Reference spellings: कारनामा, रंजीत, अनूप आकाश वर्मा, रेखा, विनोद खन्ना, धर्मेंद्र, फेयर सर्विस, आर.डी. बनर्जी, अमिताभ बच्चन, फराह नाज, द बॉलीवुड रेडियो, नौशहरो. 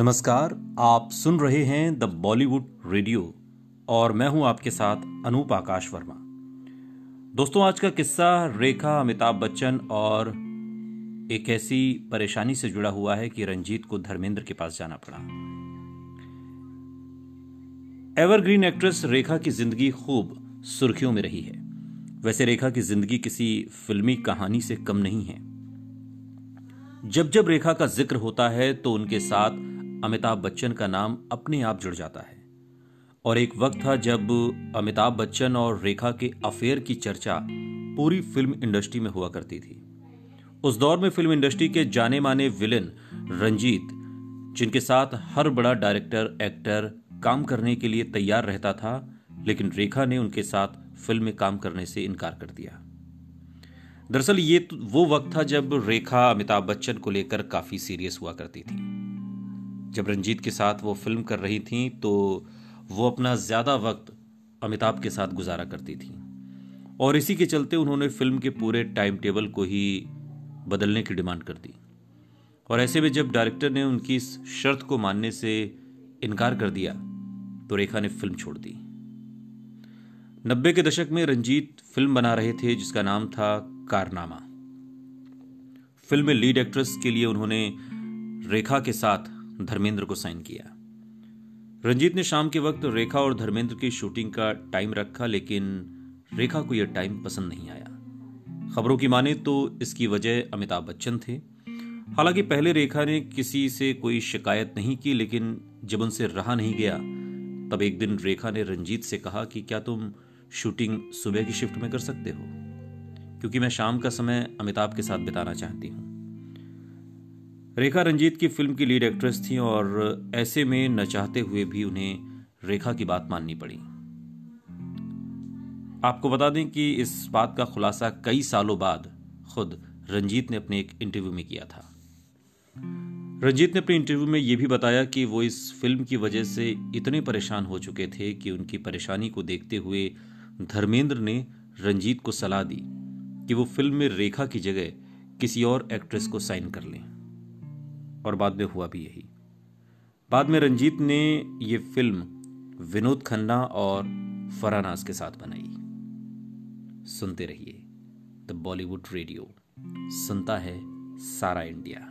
नमस्कार, आप सुन रहे हैं द बॉलीवुड रेडियो और मैं हूं आपके साथ अनूप आकाश वर्मा। दोस्तों, आज का किस्सा रेखा, अमिताभ बच्चन और एक ऐसी परेशानी से जुड़ा हुआ है कि रंजीत को धर्मेंद्र के पास जाना पड़ा। एवरग्रीन एक्ट्रेस रेखा की जिंदगी खूब सुर्खियों में रही है। वैसे रेखा की जिंदगी किसी फिल्मी कहानी से कम नहीं है। जब जब रेखा का जिक्र होता है तो उनके साथ अमिताभ बच्चन का नाम अपने आप जुड़ जाता है। और एक वक्त था जब अमिताभ बच्चन और रेखा के अफेयर की चर्चा पूरी फिल्म इंडस्ट्री में हुआ करती थी। उस दौर में फिल्म इंडस्ट्री के जाने माने विलेन रंजीत, जिनके साथ हर बड़ा डायरेक्टर एक्टर काम करने के लिए तैयार रहता था, लेकिन रेखा ने उनके साथ फिल्म में काम करने से इनकार कर दिया। दरअसल ये वो वक्त था जब रेखा अमिताभ बच्चन को लेकर काफी सीरियस हुआ करती थी। जब रंजीत के साथ वो फिल्म कर रही थी तो वो अपना ज़्यादा वक्त अमिताभ के साथ गुजारा करती थी और इसी के चलते उन्होंने फिल्म के पूरे टाइम टेबल को ही बदलने की डिमांड कर दी। और ऐसे में जब डायरेक्टर ने उनकी इस शर्त को मानने से इनकार कर दिया तो रेखा ने फिल्म छोड़ दी। 90 के दशक में रंजीत फिल्म बना रहे थे जिसका नाम था कारनामा। फिल्म में लीड एक्ट्रेस के लिए उन्होंने रेखा के साथ धर्मेंद्र को साइन किया। रंजीत ने शाम के वक्त रेखा और धर्मेंद्र की शूटिंग का टाइम रखा, लेकिन रेखा को यह टाइम पसंद नहीं आया। खबरों की माने तो इसकी वजह अमिताभ बच्चन थे। हालांकि पहले रेखा ने किसी से कोई शिकायत नहीं की, लेकिन जब उनसे रहा नहीं गया तब एक दिन रेखा ने रंजीत से कहा कि क्या तुम शूटिंग सुबह की शिफ्ट में कर सकते हो, क्योंकि मैं शाम का समय अमिताभ के साथ बिताना चाहती हूं। रेखा रंजीत की फिल्म की लीड एक्ट्रेस थी और ऐसे में न चाहते हुए भी उन्हें रेखा की बात माननी पड़ी। आपको बता दें कि इस बात का खुलासा कई सालों बाद खुद रंजीत ने अपने एक इंटरव्यू में किया था। रंजीत ने अपने इंटरव्यू में यह भी बताया कि वो इस फिल्म की वजह से इतने परेशान हो चुके थे कि उनकी परेशानी को देखते हुए धर्मेंद्र ने रंजीत को सलाह दी कि वो फिल्म में रेखा की जगह किसी और एक्ट्रेस को साइन कर लें, और बाद में हुआ भी यही। बाद में रंजीत ने ये फिल्म विनोद खन्ना और फराह नाज के साथ बनाई। सुनते रहिए द बॉलीवुड रेडियो, सुनता है सारा इंडिया।